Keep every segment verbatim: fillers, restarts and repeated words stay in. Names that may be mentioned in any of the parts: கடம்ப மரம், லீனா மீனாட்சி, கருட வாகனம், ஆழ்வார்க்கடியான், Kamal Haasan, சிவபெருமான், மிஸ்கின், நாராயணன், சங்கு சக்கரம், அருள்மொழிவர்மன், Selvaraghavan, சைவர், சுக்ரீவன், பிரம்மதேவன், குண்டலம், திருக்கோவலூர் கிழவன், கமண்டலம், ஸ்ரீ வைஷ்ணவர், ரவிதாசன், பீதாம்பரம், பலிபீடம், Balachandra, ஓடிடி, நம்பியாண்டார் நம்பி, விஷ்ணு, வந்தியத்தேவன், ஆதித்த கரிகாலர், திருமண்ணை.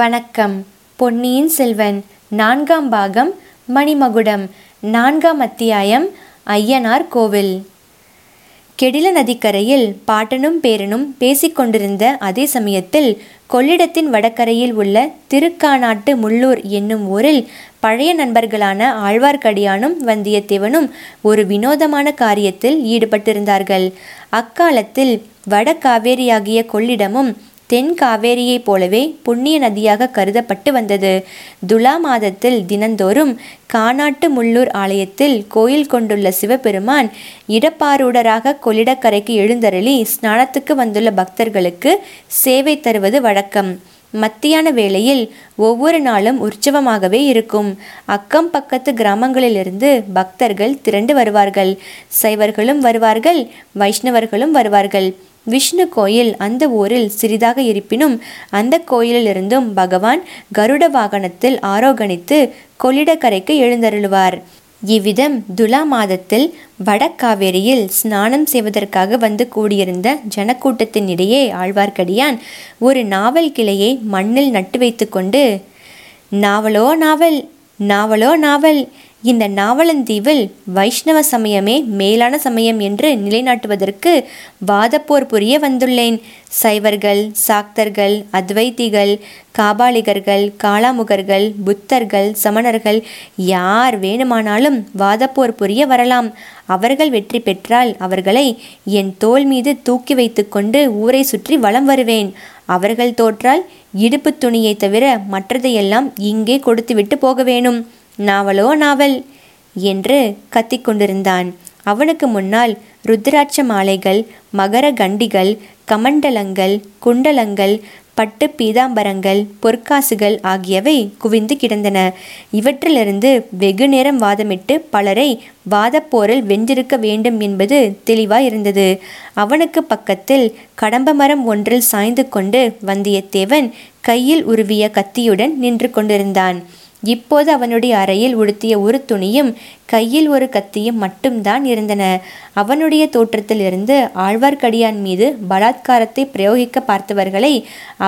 வணக்கம். பொன்னியின் செல்வன் நான்காம் பாகம் மணிமகுடம், நான்காம் அத்தியாயம் ஐயனார் கோவில். கெடில நதிக்கரையில் பாட்டனும் பேரனும் பேசிக்கொண்டிருந்த அதே சமயத்தில் கொள்ளிடத்தின் வடக்கரையில் உள்ள திருக்காநாட்டு முள்ளூர் என்னும் ஊரில் பழைய நண்பர்களான ஆழ்வார்க்கடியானும் வந்தியத்தேவனும் ஒரு வினோதமான காரியத்தில் ஈடுபட்டிருந்தார்கள். அக்காலத்தில் வட காவேரியாகிய கொள்ளிடமும் தென் காவேரியைப் போலவே புண்ணிய நதியாக கருதப்பட்டு வந்தது. துலா மாதத்தில் தினந்தோறும் காநாட்டு முள்ளூர் ஆலயத்தில் கோயில் கொண்டுள்ள சிவபெருமான் இடப்பாரூடராக கொள்ளிடக்கரைக்கு எழுந்தருளி ஸ்நானத்துக்கு வந்துள்ள பக்தர்களுக்கு சேவை தருவது வழக்கம். மத்தியான வேளையில் ஒவ்வொரு நாளும் உற்சவமாகவே இருக்கும். அக்கம் பக்கத்து கிராமங்களிலிருந்து பக்தர்கள் திரண்டு வருவார்கள். சைவர்களும் வருவார்கள், வைஷ்ணவர்களும் வருவார்கள். விஷ்ணு கோயில் அந்த ஊரில் சிறிதாக இருப்பினும் அந்த கோயிலிலிருந்தும் பகவான் கருட வாகனத்தில் ஆரோகணித்து கொள்ளிடக்கரைக்கு எழுந்தருளுவார். இவ்விதம் துலா மாதத்தில் வடகாவேரியில் ஸ்நானம் செய்வதற்காக வந்து கூடியிருந்த ஜனக்கூட்டத்தினிடையே ஆழ்வார்க்கடியான் ஒரு நாவல் கிளையை மண்ணில் நட்டு வைத்து கொண்டு, நாவலோ நாவல், நாவலோ நாவல், இந்த நாவலந்தீவில் வைஷ்ணவ சமயமே மேலான சமயம் என்று நிலைநாட்டுவதற்கு வாதப்போர் புரிய வந்துள்ளேன். சைவர்கள், சாக்தர்கள், அத்வைத்திகள், காபாலிகர்கள், காளாமுகர்கள், புத்தர்கள், சமணர்கள் யார் வேணுமானாலும் வாதப்போர் புரிய வரலாம். அவர்கள் வெற்றி பெற்றால் அவர்களை என் தோள் மீது தூக்கி வைத்து கொண்டு ஊரை சுற்றி வலம் வருவேன். அவர்கள் தோற்றால் இடுப்பு துணியை தவிர மற்றதையெல்லாம் இங்கே கொடுத்துவிட்டு போக வேணும். நாவலோ நாவல் என்று கத்திக்கொண்டிருந்தான். அவனுக்கு முன்னால் ருத்ராட்ச மாலைகள், மகர கண்டிகள், கமண்டலங்கள், குண்டலங்கள், பட்டு பீதாம்பரங்கள், பொற்காசுகள் ஆகியவை குவிந்து கிடந்தன. இவற்றிலிருந்து வெகு நேரம் வாதமிட்டு பலரை வாதப்போரில் வென்றிருக்க வேண்டும் என்பது தெளிவாயிருந்தது. அவனுக்கு பக்கத்தில் கடம்ப மரம் ஒன்றில் சாய்ந்து கொண்டு வந்தியத்தேவன் கையில் உருவிய கத்தியுடன் நின்று கொண்டிருந்தான். இப்போது அவனுடைய அறையில் உடுத்திய ஒரு துணியும் கையில் ஒரு கத்தியும் மட்டும்தான் இருந்தன. அவனுடைய தோற்றத்திலிருந்து ஆழ்வார்க்கடியான் மீது பலாத்காரத்தை பிரயோகிக்க பார்த்தவர்களை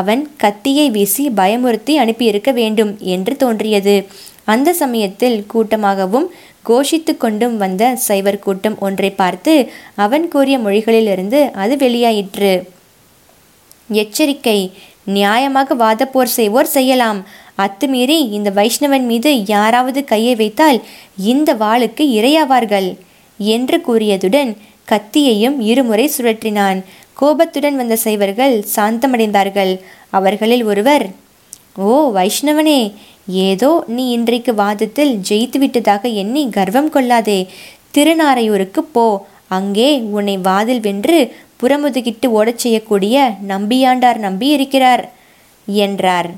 அவன் கத்தியை வீசி பயமுறுத்தி அனுப்பியிருக்க வேண்டும் என்று தோன்றியது. அந்த சமயத்தில் கூட்டமாகவும் கோஷித்து கொண்டும் வந்த சைவர் கூட்டம் ஒன்றை பார்த்து அவன் கூறிய மொழிகளிலிருந்து அது வெளியாயிற்று. எச்சரிக்கை! நியாயமாக வாதப்போர் செய்வோர் செய்யலாம். அத்துமீறி இந்த வைஷ்ணவன் மீது யாராவது கையை வைத்தால் இந்த வாளுக்கு இரையாவார்கள் என்று கூறியதுடன் கத்தியையும் இருமுறை சுழற்றினான். கோபத்துடன் வந்த சைவர்கள் சாந்தமடைந்தார்கள். அவர்களில் ஒருவர், ஓ வைஷ்ணவனே, ஏதோ நீ இன்றைக்கு வாதத்தில் ஜெயித்து விட்டதாக எண்ணி கர்வம் கொள்ளாதே. திருநாரையூருக்கு போ. அங்கே உன்னை வாதில் வென்று புறமுதுகிட்டு ஓடச் செய்யக்கூடிய நம்பியாண்டார் நம்பி இருக்கிறார் என்றார்.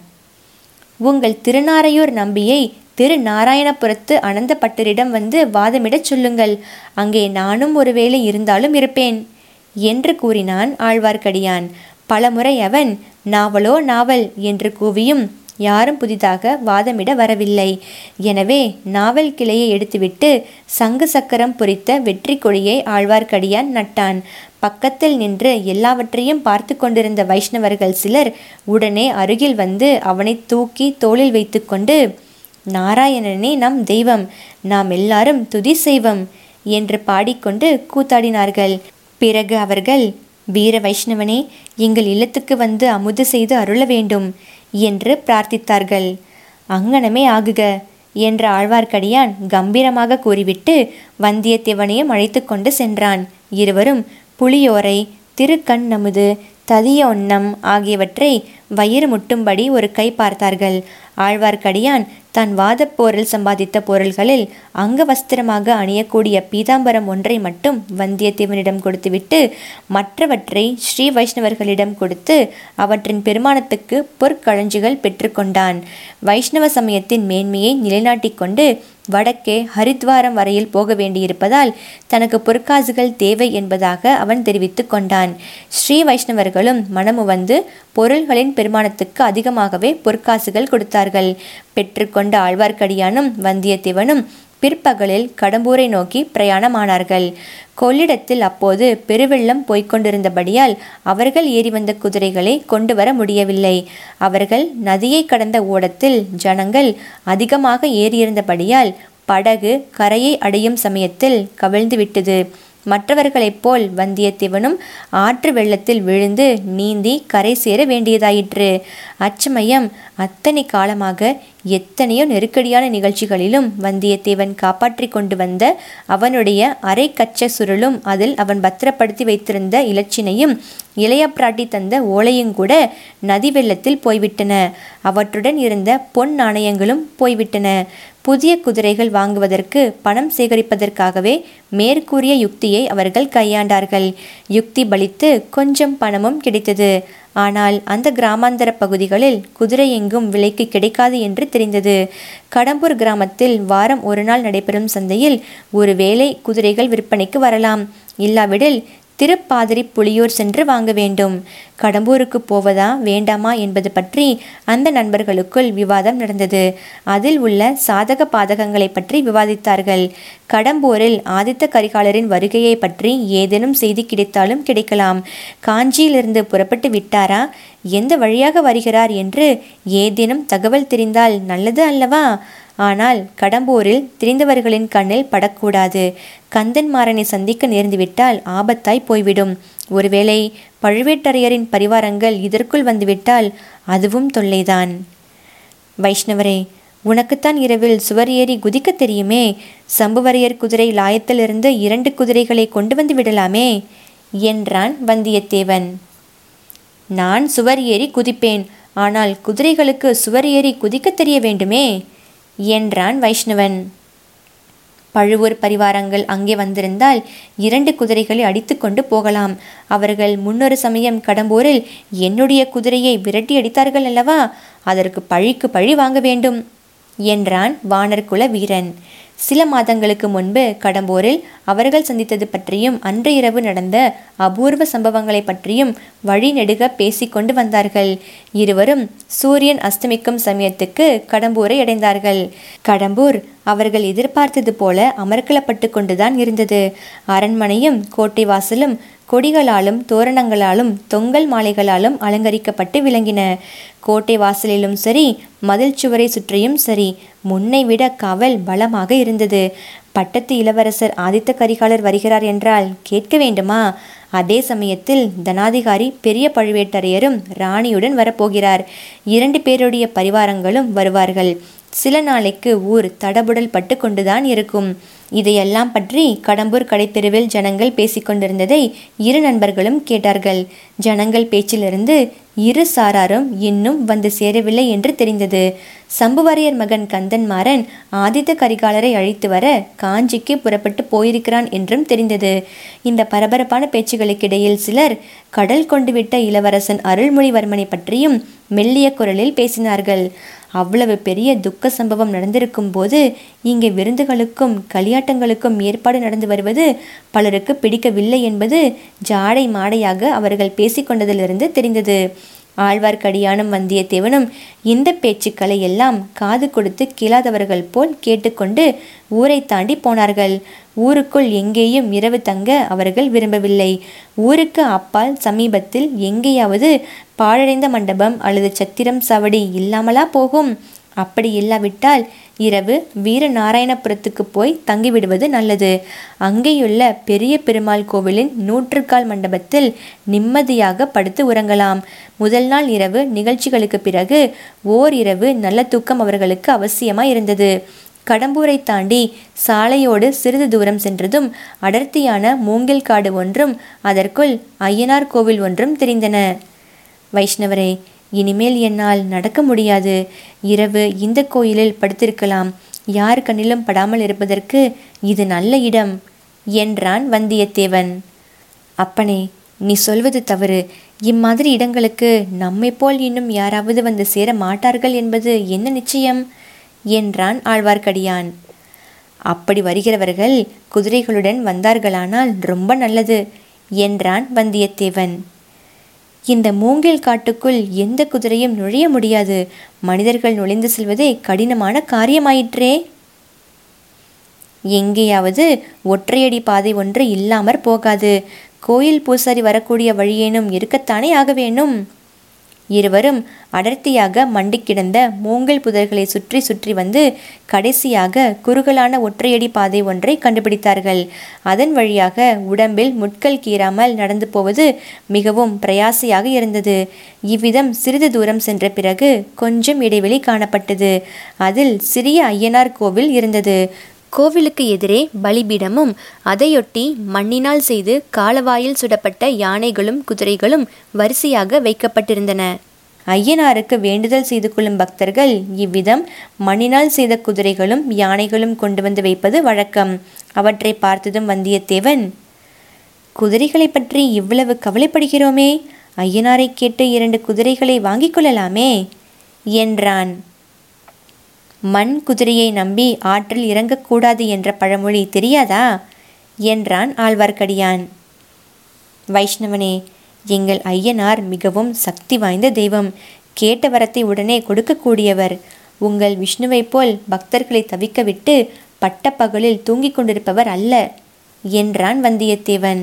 உங்கள் திருநாரையூர் நம்பியை திருநாராயணபுரத்து அனந்தப்பட்டரிடம் வந்து வாதமிடச் சொல்லுங்கள். அங்கே நானும் ஒருவேளை இருந்தாலும் இருப்பேன் என்று கூறினான் ஆழ்வார்க்கடியான். பலமுறை அவன் நாவலோ நாவல் என்று கூவியும் யாரும் புதிதாக வாதமிட வரவில்லை. எனவே நாவல் கிளையை எடுத்துவிட்டு சங்கு சக்கரம் பொறித்த வெற்றி கொடியை ஆழ்வார்க்கடியான் நட்டான். பக்கத்தில் நின்று எல்லாவற்றையும் பார்த்து கொண்டிருந்த வைஷ்ணவர்கள் சிலர் உடனே அருகில் வந்து அவனை தூக்கி தோளில் வைத்து கொண்டு, நாராயணனே நம் தெய்வம், நாம் எல்லாரும் துதி செய்வோம் என்று பாடிக்கொண்டு கூத்தாடினார்கள். பிறகு அவர்கள், வீர வைஷ்ணவனே, எங்கள் இல்லத்துக்கு வந்து அமுது செய்து அருள வேண்டும் என்று பிரார்த்தித்தார்கள். அங்கனமே ஆகுக என்ற ஆழ்வார்க்கடியான் கம்பீரமாக கூறிவிட்டு வந்தியத்தேவனையும் அழைத்து கொண்டு சென்றான். இருவரும் புளியோரை, திருக்கண்ணமுது, ததியொன்னம் ஆகியவற்றை வயிறு முட்டும்படி ஒரு கை பார்த்தார்கள். ஆழ்வார்க்கடியான் தான் வாதப்போரில் சம்பாதித்த பொருள்களில் அங்கவஸ்திரமாக அணியக்கூடிய பீதாம்பரம் ஒன்றை மட்டும் வந்தியத்தேவனிடம் கொடுத்துவிட்டு மற்றவற்றை ஸ்ரீ வைஷ்ணவர்களிடம் கொடுத்து அவற்றின் பெருமானத்துக்கு பொற்களஞ்சிகள் பெற்றுக்கொண்டான். வைஷ்ணவ சமயத்தின் மேன்மையை நிலைநாட்டிக்கொண்டு வடக்கே ஹரித்வாரம் வரையில் போக வேண்டியிருப்பதால் தனக்கு பொற்காசுகள் தேவை என்பதாக அவன் தெரிவித்து கொண்டான். ஸ்ரீ வைஷ்ணவர்களும் மனமு வந்து பொருள்களின் பெருமானத்துக்கு அதிகமாகவே பொற்காசுகள் கொடுத்தார்கள். பெற்றுக்கொண்ட ஆழ்வார்க்கடியானும் வந்தியத்தேவனும் பிற்பகலில் கடம்பூரை நோக்கி பிரயாணமானார்கள். கொள்ளிடத்தில் அப்போது பெருவெள்ளம் போய்கொண்டிருந்தபடியால் அவர்கள் ஏறி வந்த குதிரைகளை கொண்டு வர முடியவில்லை. அவர்கள் நதியை கடந்த ஓடத்தில் ஜனங்கள் அதிகமாக ஏறியிருந்தபடியால் படகு கரையை அடையும் சமயத்தில் கவிழ்ந்து விட்டது. மற்றவர்களைப் போல் வந்தியத்தேவனும் ஆற்று வெள்ளத்தில் விழுந்து நீந்தி கரை சேர வேண்டியதாயிற்று. அச்சமயம் அத்தனை காலமாக எத்தனையோ நெருக்கடியான நிகழ்ச்சிகளிலும் வந்தியத்தேவன் காப்பாற்றி கொண்டு வந்த அவனுடைய அரை கச்ச சுருளும் அதில் அவன் பத்திரப்படுத்தி வைத்திருந்த இலச்சினையும் இளையப்பிராட்டி தந்த ஓலையும் கூட நதி வெள்ளத்தில் போய்விட்டன. அவற்றுடன் இருந்த பொன் நாணயங்களும் போய்விட்டன. புதிய குதிரைகள் வாங்குவதற்கு பணம் சேகரிப்பதற்காகவே மேற்கூறிய யுக்தியை அவர்கள் கையாண்டார்கள். யுக்தி பலித்து கொஞ்சம் பணமும் கிடைத்தது. ஆனால் அந்த கிராமாந்தர பகுதிகளில் குதிரை எங்கும் விலைக்கு கிடைக்காது என்று தெரிந்தது. கடம்பூர் கிராமத்தில் வாரம் ஒரு நாள் நடைபெறும் சந்தையில் ஒருவேளை குதிரைகள் விற்பனைக்கு வரலாம், இல்லாவிடில் திருப்பாதிரி புலியூர் சென்று வாங்க வேண்டும். கடம்பூருக்கு போவதா வேண்டாமா என்பது பற்றி அந்த நண்பர்களுக்குள் விவாதம் நடந்தது. அதில் உள்ள சாதக பாதகங்களை பற்றி விவாதித்தார்கள். கடம்பூரில் ஆதித்த கரிகாலரின் வருகையை பற்றி ஏதேனும் செய்தி கிடைத்தாலும் கிடைக்கலாம். காஞ்சியிலிருந்து புறப்பட்டு விட்டாரா, எந்த வழியாக வருகிறார் என்று ஏதேனும் தகவல் தெரிந்தால் நல்லது அல்லவா? ஆனால் கடம்பூரில் தெரிந்தவர்களின் கண்ணில் படக்கூடாது. கந்தன்மாறனை சந்திக்க நேர்ந்துவிட்டால் ஆபத்தாய் போய்விடும். ஒருவேளை பழுவேட்டரையரின் பரிவாரங்கள் இதற்குள் வந்துவிட்டால் அதுவும் தொல்லைதான். வைஷ்ணவரே, உனக்குத்தான் இரவில் சுவர் ஏறி குதிக்க தெரியுமே. சம்புவரையர் குதிரை லாயத்திலிருந்து இரண்டு குதிரைகளை கொண்டு வந்து விடலாமே என்றான் வந்தியத்தேவன். நான் சுவர் ஏறி குதிப்பேன், ஆனால் குதிரைகளுக்கு சுவர் ஏறி குதிக்க தெரிய வேண்டுமே என்றான் வைஷ்ணவன். பழுவூர் பரிவாரங்கள் அங்கே வந்திருந்தால் இரண்டு குதிரைகளை அடித்து கொண்டு போகலாம். அவர்கள் முன்னொரு சமயம் கடம்பூரில் என்னுடைய குதிரையை விரட்டி அடித்தார்கள் அல்லவா, அதற்கு பழிக்கு பழி வாங்க வேண்டும் என்றான் வானர்குல வீரன். சில மாதங்களுக்கு முன்பு கடம்பூரில் அவர்கள் சந்தித்தது பற்றியும் அன்று இரவு நடந்த அபூர்வ சம்பவங்களை பற்றியும் வழிநெடுக பேசிக்கொண்டு வந்தார்கள். இருவரும் சூரியன் அஸ்தமிக்கும் சமயத்துக்கு கடம்பூரை அடைந்தார்கள். கடம்பூர் அவர்கள் எதிர்பார்த்தது போல அமர்க்கலப்பட்டு கொண்டுதான் இருந்தது. அரண்மனையும் கோட்டை வாசலும் கொடிகளாலும் தோரணங்களாலும் தொங்கல் மாலைகளாலும் அலங்கரிக்கப்பட்டு விளங்கின. கோட்டை வாசலிலும் சரி மதில் சுவரை சுற்றியும் சரி முன்னை விட காவல் பலமாக இருந்தது. பட்டத்து இளவரசர் ஆதித்த கரிகாலர் வருகிறார் என்றால் கேட்க வேண்டுமா? அதே சமயத்தில் தனாதிகாரி பெரிய பழுவேட்டரையரும் ராணியுடன் வரப்போகிறார். இரண்டு பேருடைய பரிவாரங்களும் வருவார்கள். சில நாளைக்கு ஊர் தடபுடல் பட்டு கொண்டுதான் இருக்கும். இதையெல்லாம் பற்றி கடம்பூர் கடைத்தெருவில் ஜனங்கள் பேசிக்கொண்டிருந்ததை இரு நண்பர்களும் கேட்டார்கள். ஜனங்கள் பேச்சிலிருந்து இரு சாராரும் இன்னும் வந்து சேரவில்லை என்று தெரிந்தது. சம்புவரையர் மகன் கந்தன்மாறன் ஆதித்த கரிகாலரை அழைத்து வர காஞ்சிக்கு புறப்பட்டு போயிருக்கிறான் என்றும் தெரிந்தது. இந்த பரபரப்பான பேச்சுகளுக்கிடையில் சிலர் கடல் கொண்டுவிட்ட இளவரசன் அருள்மொழிவர்மனை பற்றியும் மெல்லிய குரலில் பேசினார்கள். அவ்வளவு பெரிய துக்க சம்பவம் நடந்திருக்கும் போது இங்கே விருந்துகளுக்கும் களியாட்டங்களுக்கும் ஏற்பாடு நடந்து வருவது பலருக்கு பிடிக்கவில்லை என்பது ஜாடை மாடையாக அவர்கள் பேசிக்கொண்டதிலிருந்து தெரிந்தது. ஆழ்வார்க்கடியானும் வந்தியத்தேவனும் இந்த பேச்சுக்களை எல்லாம் காது கொடுத்து கீழாதவர்கள் போல் கேட்டுக்கொண்டு ஊரை தாண்டி போனார்கள். ஊருக்குள் எங்கேயும் இரவு தங்க அவர்கள் விரும்பவில்லை. ஊருக்கு அப்பால் சமீபத்தில் எங்கேயாவது பாழடைந்த மண்டபம் அல்லது சத்திரம் சவடி இல்லாமலா போகும்? அப்படி இல்லாவிட்டால் இரவு வீரநாராயணபுரத்துக்கு போய் தங்கிவிடுவது நல்லது. அங்கேயுள்ள பெரிய பெருமாள் கோவிலின் நூற்றுக்கால் மண்டபத்தில் நிம்மதியாக படுத்து உறங்கலாம். முதல் நாள் இரவு நிகழ்ச்சிகளுக்கு பிறகு ஓர் இரவு நல்ல தூக்கம் அவர்களுக்கு அவசியமாய் இருந்தது. கடம்பூரை தாண்டி சாலையோடு சிறிது தூரம் சென்றதும் அடர்த்தியான மூங்கில் காடு ஒன்றும் அதற்குள் ஐயனார் கோவில் ஒன்றும் தெரிந்தன. வைஷ்ணவரே, இனிமேல் என்னால் நடக்க முடியாது. இரவு இந்த கோயிலில் படுத்திருக்கலாம். யார் கண்ணிலும் படாமல் இருப்பதற்கு இது நல்ல இடம் என்றான் வந்தியத்தேவன். அப்பனே, நீ சொல்வது தவறு. இம்மாதிரி இடங்களுக்கு நம்மை போல் இன்னும் யாராவது வந்து சேர மாட்டார்கள் என்பது என்ன நிச்சயம் என்றான் ஆழ்வார்க்கடியான். அப்படி வருகிறவர்கள் குதிரைகளுடன் வந்தார்களானால் ரொம்ப நல்லது என்றான் வந்தியத்தேவன். இந்த மூங்கில் காட்டுக்குள் எந்த குதிரையும் நுழைய முடியாது. மனிதர்கள் நுழைந்து செல்வதே கடினமான காரியமாயிற்றே எங்கேயாவது ஒற்றையடி பாதை ஒன்று இல்லாமற் போகாது. கோயில் பூசாரி வரக்கூடிய வழியேனும் இருக்கத்தானே ஆக வேணும். இருவரும் அடர்த்தியாக மண்டி கிடந்த மூங்கில் புதர்களை சுற்றி சுற்றி வந்து கடைசியாக குறுகலான ஒற்றையடி பாதை ஒன்றை கண்டுபிடித்தார்கள். அதன் வழியாக உடம்பில் முட்கள் கீறாமல் நடந்து போவது மிகவும் பிரயாசையாக இருந்தது. இவ்விதம் சிறிது தூரம் சென்ற பிறகு கொஞ்சம் இடைவெளி காணப்பட்டது. அதில் சிறிய ஐயனார் கோவில் இருந்தது. கோவிலுக்கு எதிரே பலிபீடமும் அதையொட்டி மண்ணினால் செய்து காலவாயில் சுடப்பட்ட யானைகளும் குதிரைகளும் வரிசையாக வைக்கப்பட்டிருந்தன. ஐயனாருக்கு வேண்டுதல் செய்து கொள்ளும் பக்தர்கள் இவ்விதம் மண்ணினால் செய்த குதிரைகளும் யானைகளும் கொண்டு வந்து வைப்பது வழக்கம். அவற்றை பார்த்ததும் வந்தியத்தேவன், குதிரைகளை பற்றி இவ்வளவு கவலைப்படுகிறோமே, ஐயனாரை கேட்டு இரண்டு குதிரைகளை வாங்கி கொள்ளலாமே என்றான். மண் குதிரையை நம்பி ஆற்றில் இறங்கக்கூடாது என்ற பழமொழி தெரியாதா என்றான் ஆழ்வார்க்கடியான். வைஷ்ணவனே, எங்கள் ஐயனார் மிகவும் சக்தி வாய்ந்த தெய்வம். கேட்ட வரத்தை உடனே கொடுக்கக்கூடியவர். உங்கள் விஷ்ணுவைப் போல் பக்தர்களை தவிக்க விட்டு பட்ட பகலில் தூங்கிக் கொண்டிருப்பவர் அல்ல என்றான் வந்தியத்தேவன்.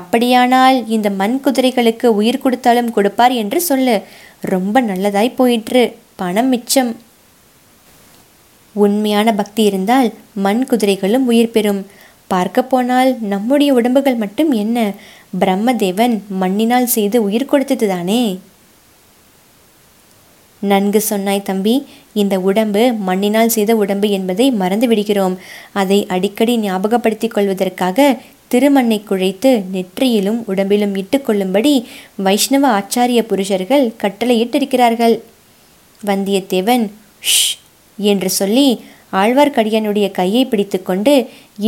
அப்படியானால் இந்த மண் குதிரைகளுக்கு உயிர் கொடுத்தாலும் கொடுப்பார் என்று சொல்லு. ரொம்ப நல்லதாய் போயிற்று, பணம் மிச்சம். உண்மையான பக்தி இருந்தால் மண் குதிரைகளும் உயிர் பெறும். பார்க்க போனால் நம்முடைய உடம்புகள் மட்டும் என்ன, பிரம்மதேவன் மண்ணினால் செய்து உயிர் கொடுத்தது தானே. நன்கு சொன்னாய் தம்பி. இந்த உடம்பு மண்ணினால் செய்த உடம்பு என்பதை மறந்து விடுகிறோம். அதை அடிக்கடி ஞாபகப்படுத்திக் கொள்வதற்காக திருமண்ணை குழைத்து நெற்றியிலும் உடம்பிலும் இட்டு கொள்ளும்படி வைஷ்ணவ ஆச்சாரிய புருஷர்கள் கட்டளையிட்டிருக்கிறார்கள். வந்தியத்தேவன் ஷ் என்று சொல்லி ஆழ்வார்க்கடியானுடைய கையை பிடித்து கொண்டு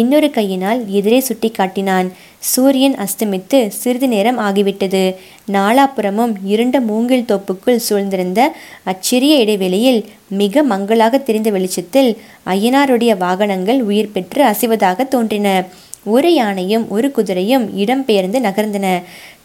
இன்னொரு கையினால் எதிரே சுட்டி காட்டினான். சூரியன் அஸ்தமித்து சிறிது நேரம் ஆகிவிட்டது. நாலாபுறமும் இருண்ட மூங்கில் தோப்புக்குள் சூழ்ந்திருந்த அச்சிறிய இடைவெளியில் மிக மங்களாக தெரிந்த வெளிச்சத்தில் ஐயனாருடைய வாகனங்கள் உயிர் பெற்று அசைவதாக தோன்றின. ஒரு யானையும் ஒரு குதிரையும் இடம்பெயர்ந்து நகர்ந்தன.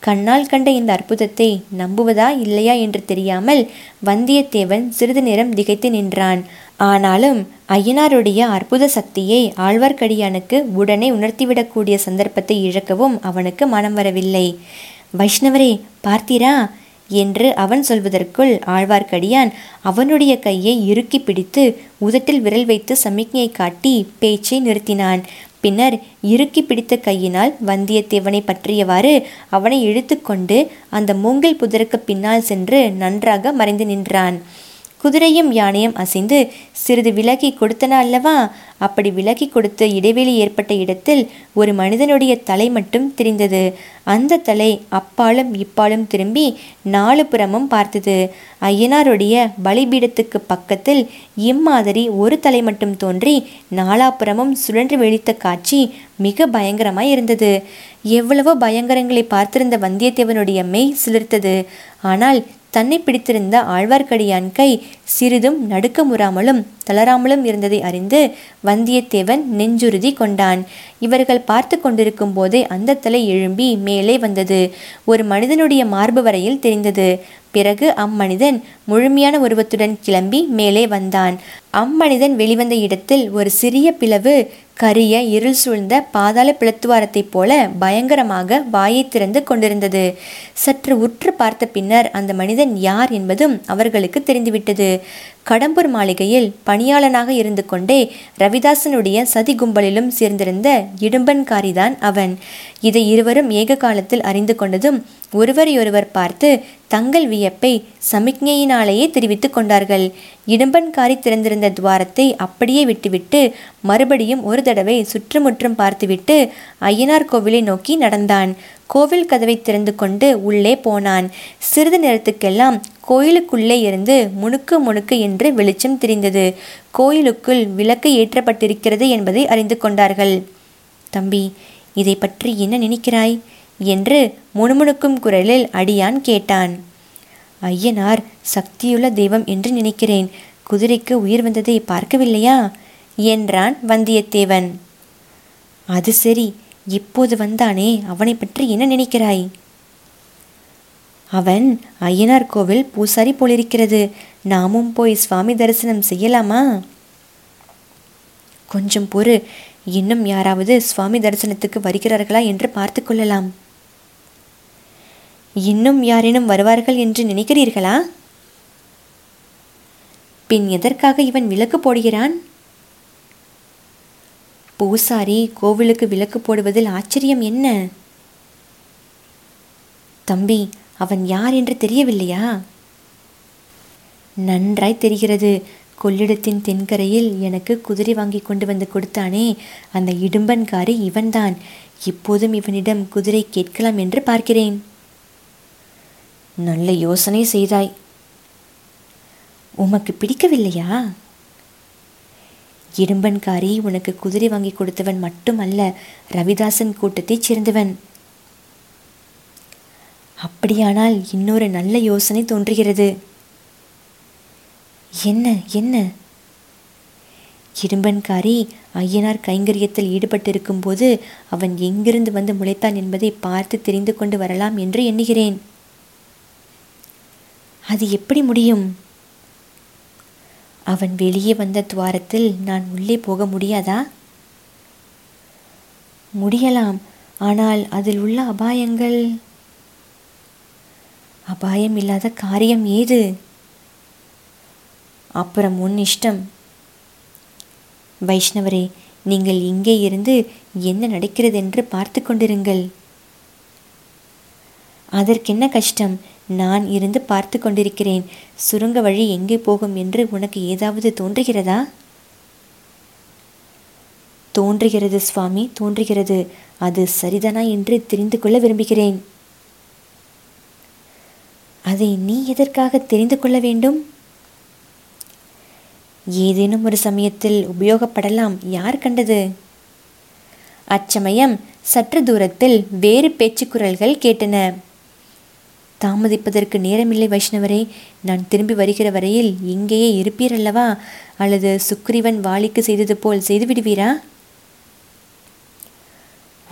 கண்ணால் கண்ட இந்த அற்புதத்தை நம்புவதா இல்லையா என்று தெரியாமல் வந்தியத்தேவன் சிறிது நேரம் திகைத்து நின்றான். ஆனாலும் ஐயனாருடைய அற்புத சக்தியை ஆழ்வார்க்கடியானுக்கு உடனே உணர்த்திவிடக்கூடிய சந்தர்ப்பத்தை இழக்கவும் அவனுக்கு மனம் வரவில்லை. வைஷ்ணவரே, பார்த்தீரா என்று அவன் சொல்வதற்குள் ஆழ்வார்க்கடியான் அவனுடைய கையை இறுக்கி பிடித்து உதட்டில் விரல் வைத்து சமிக்ஞையை காட்டி பேச்சை நிறுத்தினான். பின்னர் இறுக்கி பிடித்த கையினால் வந்தியத்தேவனை பற்றியவாறு அவனை இழுத்து கொண்டு அந்த மூங்கில் புதருக்கு பின்னால் சென்று நன்றாக மறைந்து நின்றான். குதிரையும் யானையும் அசைந்து சிறிது விலகி கொடுத்தன அல்லவா? அப்படி விலகி கொடுத்து இடைவெளி ஏற்பட்ட இடத்தில் ஒரு மனிதனுடைய தலை மட்டும் தெரிந்தது. அந்த தலை அப்பாலும் இப்பாலும் திரும்பி நாலு புறமும் பார்த்தது. ஐயனாருடைய பலிபீடத்துக்கு பக்கத்தில் இம்மாதிரி ஒரு தலை மட்டும் தோன்றி நாலாபுறமும் சுழன்று வெளித்த காட்சி மிக பயங்கரமாய் இருந்தது. எவ்வளவோ பயங்கரங்களை பார்த்திருந்த வந்தியத்தேவனுடைய மெய் சிலிர்த்தது. ஆனால் தன்னை பிடித்திருந்த ஆழ்வார்க்கடியான் கை சிறிதும் நடுக்கமுறாமலும் தளராமலும் இருந்ததை அறிந்து வந்தியத்தேவன் நெஞ்சுறுதி கொண்டான். இவர்கள் பார்த்து கொண்டிருக்கும் போதே அந்த தலை எழும்பி மேலே வந்தது. ஒரு மனிதனுடைய மார்பு வரையில் தெரிந்தது. பிறகு அம்மனிதன் முழுமையான உருவத்துடன் கிளம்பி மேலே வந்தான். அம்மனிதன் வெளிவந்த இடத்தில் ஒரு சிறிய பிளவு, கரிய இருள் சூழ்ந்த பாதாள பிளத்துவாரத்தைப் போல பயங்கரமாக வாயை திறந்து கொண்டிருந்தது. சற்று உற்று பார்த்த பின்னர் அந்த மனிதன் யார் என்பதும் அவர்களுக்கு தெரிந்துவிட்டது. கடம்பூர் மாளிகையில் பணியாளனாக இருந்து கொண்டே ரவிதாசனுடைய சதி கும்பலிலும் சேர்ந்திருந்த இடும்பன்காரிதான் அவன். இதை இருவரும் ஏக காலத்தில் அறிந்து கொண்டதும் ஒருவரையொருவர் பார்த்து தங்கள் வியப்பை சமிக்ஞையினாலேயே தெரிவித்து கொண்டார்கள். இடும்பன்காரி திறந்திருந்த துவாரத்தை அப்படியே விட்டுவிட்டு மறுபடியும் ஒரு தடவை சுற்றுமுற்றும் பார்த்துவிட்டு ஐயனார் கோவிலை நோக்கி நடந்தான். கோவில் கதவை திறந்து கொண்டு உள்ளே போனான். சிறிது நேரத்துக்கெல்லாம் கோயிலுக்குள்ளே இருந்து முணுக்கு முணுக்கு என்று வெளிச்சம் தெரிந்தது. கோயிலுக்குள் விளக்கு ஏற்றப்பட்டிருக்கிறது என்பதை அறிந்து கொண்டார்கள். தம்பி, இதை பற்றி என்ன நினைக்கிறாய் என்று முணுமுணுக்கும் குரலில் அடியான் கேட்டான். ஐயனார் சக்தியுள்ள தெய்வம் என்று நினைக்கிறேன். குதிரைக்கு உயிர் வந்ததை பார்க்கவில்லையா என்றான் வந்தியத்தேவன். அது சரி, இப்போது வந்தானே, அவனை பற்றி என்ன நினைக்கிறாய்? அவன் ஐயனார் கோவில் பூசாரி போலிருக்கிறது. நாமும் போய் சுவாமி தரிசனம் செய்யலாமா கொஞ்சம் பொறு, இன்னும் யாராவது சுவாமி தரிசனத்துக்கு வருகிறார்களா என்று பார்த்து கொள்ளலாம். இன்னும் யாரேனும் வருவார்கள் என்று நினைக்கிறீர்களா? பின் எதற்காக இவன் விளக்கு போடுகிறான்? பூசாரி கோவிலுக்கு விளக்கு போடுவதில் ஆச்சரியம் என்ன? தம்பி, அவன் யார் என்று தெரியவில்லையா? நன்றாய் தெரிகிறது. கொள்ளிடத்தின் தென்கரையில் எனக்கு குதிரை வாங்கி கொண்டு வந்து கொடுத்தானே, அந்த இடும்பன்காரி இவன்தான். இப்போதும் இவனிடம் குதிரை கேட்கலாம் என்று பார்க்கிறேன். நல்ல யோசனை செய்தாய். உமக்கு பிடிக்கவில்லையா? இடும்பன்காரி உனக்கு குதிரை வாங்கி கொடுத்தவன் மட்டுமல்ல, ரவிதாசன் கூட்டத்தைச் சேர்ந்தவன். அப்படியானால் இன்னொரு நல்ல யோசனை தோன்றுகிறது. என்ன என்ன? இடும்பன்காரி ஐயனார் கைங்கரியத்தில் ஈடுபட்டிருக்கும் போது அவன் எங்கிருந்து வந்து முளைத்தான் என்பதை பார்த்து தெரிந்து கொண்டு வரலாம் என்று எண்ணுகிறேன். அது எப்படி முடியும்? அவன் வெளியே வந்த துவாரத்தில் நான் உள்ளே போக முடியாதா? முடியலாம். ஆனால் அதில் உள்ள அபாயங்கள். அபாயம் இல்லாத காரியம் ஏது? அப்புறம் உன் இஷ்டம். வைஷ்ணவரே, நீங்கள் இங்கே இருந்து என்ன நடக்கிறது என்று பார்த்து கொண்டிருங்கள். அதற்கென்ன கஷ்டம்? நான் இருந்து பார்த்து கொண்டிருக்கிறேன். சுருங்க வழி எங்கே போகும் என்று உனக்கு ஏதாவது தோன்றுகிறதா? தோன்றுகிறது சுவாமி, தோன்றுகிறது. அது சரிதானா என்று தெரிந்து கொள்ள விரும்புகிறேன். அதை நீ எதற்காக தெரிந்து கொள்ள வேண்டும்? ஏதேனும் ஒரு சமயத்தில் உபயோகப்படலாம். யார் கண்டது? அச்சமயம் சற்று தூரத்தில் வேறு பேச்சுக்குரல்கள் கேட்டன. தாமதிப்பதற்கு நேரமில்லை வைஷ்ணவரே. நான் திரும்பி வருகிற வரையில் இங்கேயே இருப்பீரல்லவா? அல்லது சுக்ரீவன் வாளிக்கு செய்தது போல் செய்து விடுவீரா?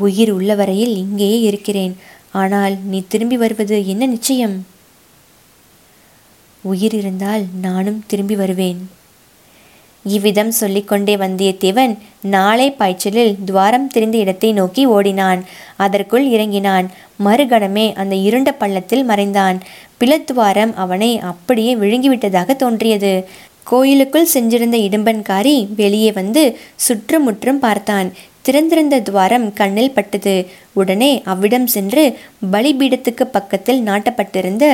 உயிர் உள்ள வரையில் இங்கேயே இருக்கிறேன். ஆனால் நீ திரும்பி வருவது என்ன நிச்சயம்? உயிர் இருந்தால் நானும் திரும்பி வருவேன். இவ்விதம் சொல்லிக்கொண்டே வந்தியத்தேவன் நாளை பாய்ச்சலில் துவாரம் திறந்த இடத்தை நோக்கி ஓடினான். அதற்குள் இறங்கினான். மறுகணமே அந்த இருண்ட பள்ளத்தில் மறைந்தான். பிளத்துவாரம் அவனை அப்படியே விழுங்கிவிட்டதாக தோன்றியது. கோயிலுக்குள் சென்றிருந்த இடும்பன்காரி வெளியே வந்து சுற்றுமுற்றும் பார்த்தான். திறந்திருந்த துவாரம் கண்ணில் பட்டது. உடனே அவ்விடம் சென்று பலிபீடத்துக்கு பக்கத்தில் நாட்டப்பட்டிருந்த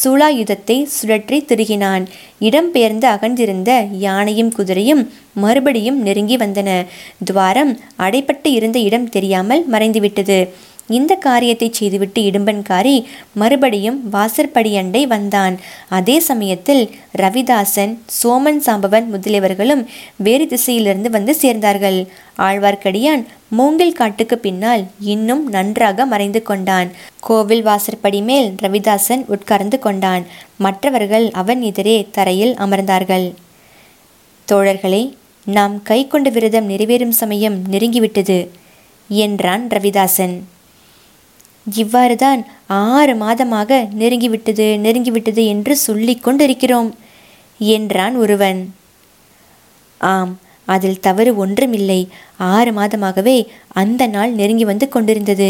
சூலாயுதத்தை சுழற்றி திருகினான். இடம்பெயர்ந்து அகன்றிருந்த யானையும் குதிரையும் மறுபடியும் நெருங்கி வந்தன. துவாரம் அடைப்பட்டு இருந்த இடம் தெரியாமல் மறைந்துவிட்டது. இந்த காரியத்தை செய்துவிட்டு இடும்பன்காரி மறுபடியும் வாசற்படியண்டை வந்தான். அதே சமயத்தில் ரவிதாசன், சோமன் சாம்பவன் முதலியவர்களும் வேறு திசையிலிருந்து வந்து சேர்ந்தார்கள். ஆழ்வார்க்கடியான் மூங்கில் காட்டுக்கு பின்னால் இன்னும் நன்றாக மறைந்து கொண்டான். கோவில் வாசற்படி மேல் ரவிதாசன் உட்கார்ந்து கொண்டான். மற்றவர்கள் அவன் எதிரே தரையில் அமர்ந்தார்கள். தோழர்களே, நாம் கை கொண்ட விரதம் நிறைவேறும் சமயம் நெருங்கிவிட்டது என்றான் ரவிதாசன். இவ்வாறுதான் ஆறு மாதமாக நெருங்கிவிட்டது நெருங்கிவிட்டது என்று சொல்லிக் கொண்டிருக்கிறோம் என்றான் ஒருவன். ஆம், அதில் தவறு ஒன்றுமில்லை. ஆறு மாதமாகவே அந்த நாள் நெருங்கி வந்து கொண்டிருந்தது.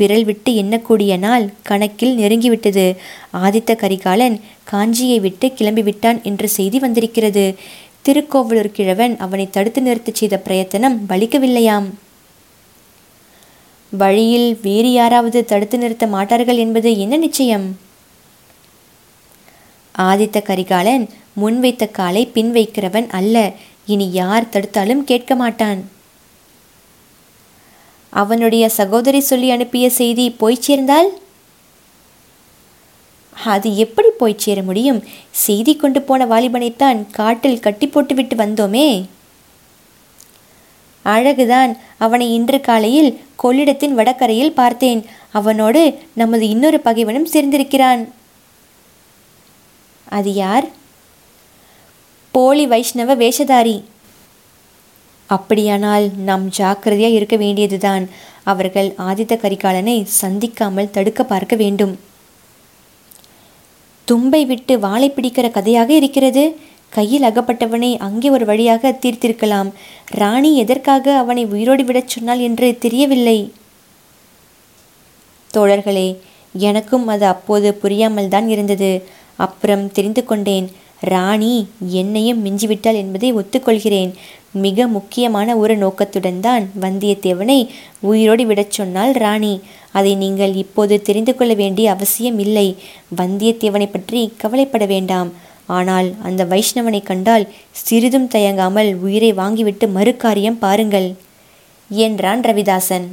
விரல் விட்டு எண்ணக்கூடிய நாள் கணக்கில் நெருங்கிவிட்டது. ஆதித்த கரிகாலன் காஞ்சியை விட்டு கிளம்பிவிட்டான் என்று செய்தி வந்திருக்கிறது. திருக்கோவலூர் கிழவன் அவனை தடுத்து நிறுத்தச் செய்த பிரயத்தனம் பலிக்கவில்லையாம். வழியில் வேறு யாராவது தடுத்து நிறுத்த மாட்டார்கள் என்பது என்ன நிச்சயம்? ஆதித்த கரிகாலன் முன்வைத்த காலை பின் வைக்கிறவன் அல்ல. இனி யார் தடுத்தாலும் கேட்க மாட்டான். அவனுடைய சகோதரி சொல்லி அனுப்பிய செய்தி போய் சேர்ந்தால்? அது எப்படி போய் சேர முடியும்? செய்தி கொண்டு போன வாலிபனைத்தான் காட்டில் கட்டி போட்டுவிட்டு வந்தோமே. அழகுதான். அவனை இன்று காலையில் கொள்ளிடத்தின் வடக்கரையில் பார்த்தேன். அவனோடு நமது இன்னொரு பகைவனும் சேர்ந்திருக்கிறான். அது யார்? போலி வைஷ்ணவ வேஷதாரி. அப்படியானால் நாம் ஜாக்கிரதையாக இருக்க வேண்டியதுதான். அவர்கள் ஆதித்த கரிகாலனை சந்திக்காமல் தடுக்க பார்க்க வேண்டும். தும்பை விட்டு வாளை பிடிக்கிற கதையாக இருக்கிறது. கையில் அகப்பட்டவனை அங்கே ஒரு வழியாக தீர்த்திருக்கலாம். ராணி எதற்காக அவனை உயிரோடு விடச் சொன்னாள் என்று தெரியவில்லை. தோழர்களே, எனக்கும் அது அப்போது புரியாமல் தான் இருந்தது. அப்புறம் தெரிந்து கொண்டேன். ராணி என்னையும் மிஞ்சிவிட்டாள் என்பதை ஒத்துக்கொள்கிறேன். மிக முக்கியமான ஒரு நோக்கத்துடன் தான் வந்தியத்தேவனை உயிரோடு விடச் சொன்னாள் ராணி. அதை நீங்கள் இப்போது தெரிந்து கொள்ள வேண்டிய அவசியம் இல்லை. வந்தியத்தேவனை பற்றி கவலைப்பட வேண்டாம். ஆனால் அந்த வைஷ்ணவனை கண்டால் சிறிதும் தயங்காமல் உயிரை வாங்கிவிட்டு மறு காரியம் பாருங்கள் என்றான் ரவிதாசன்.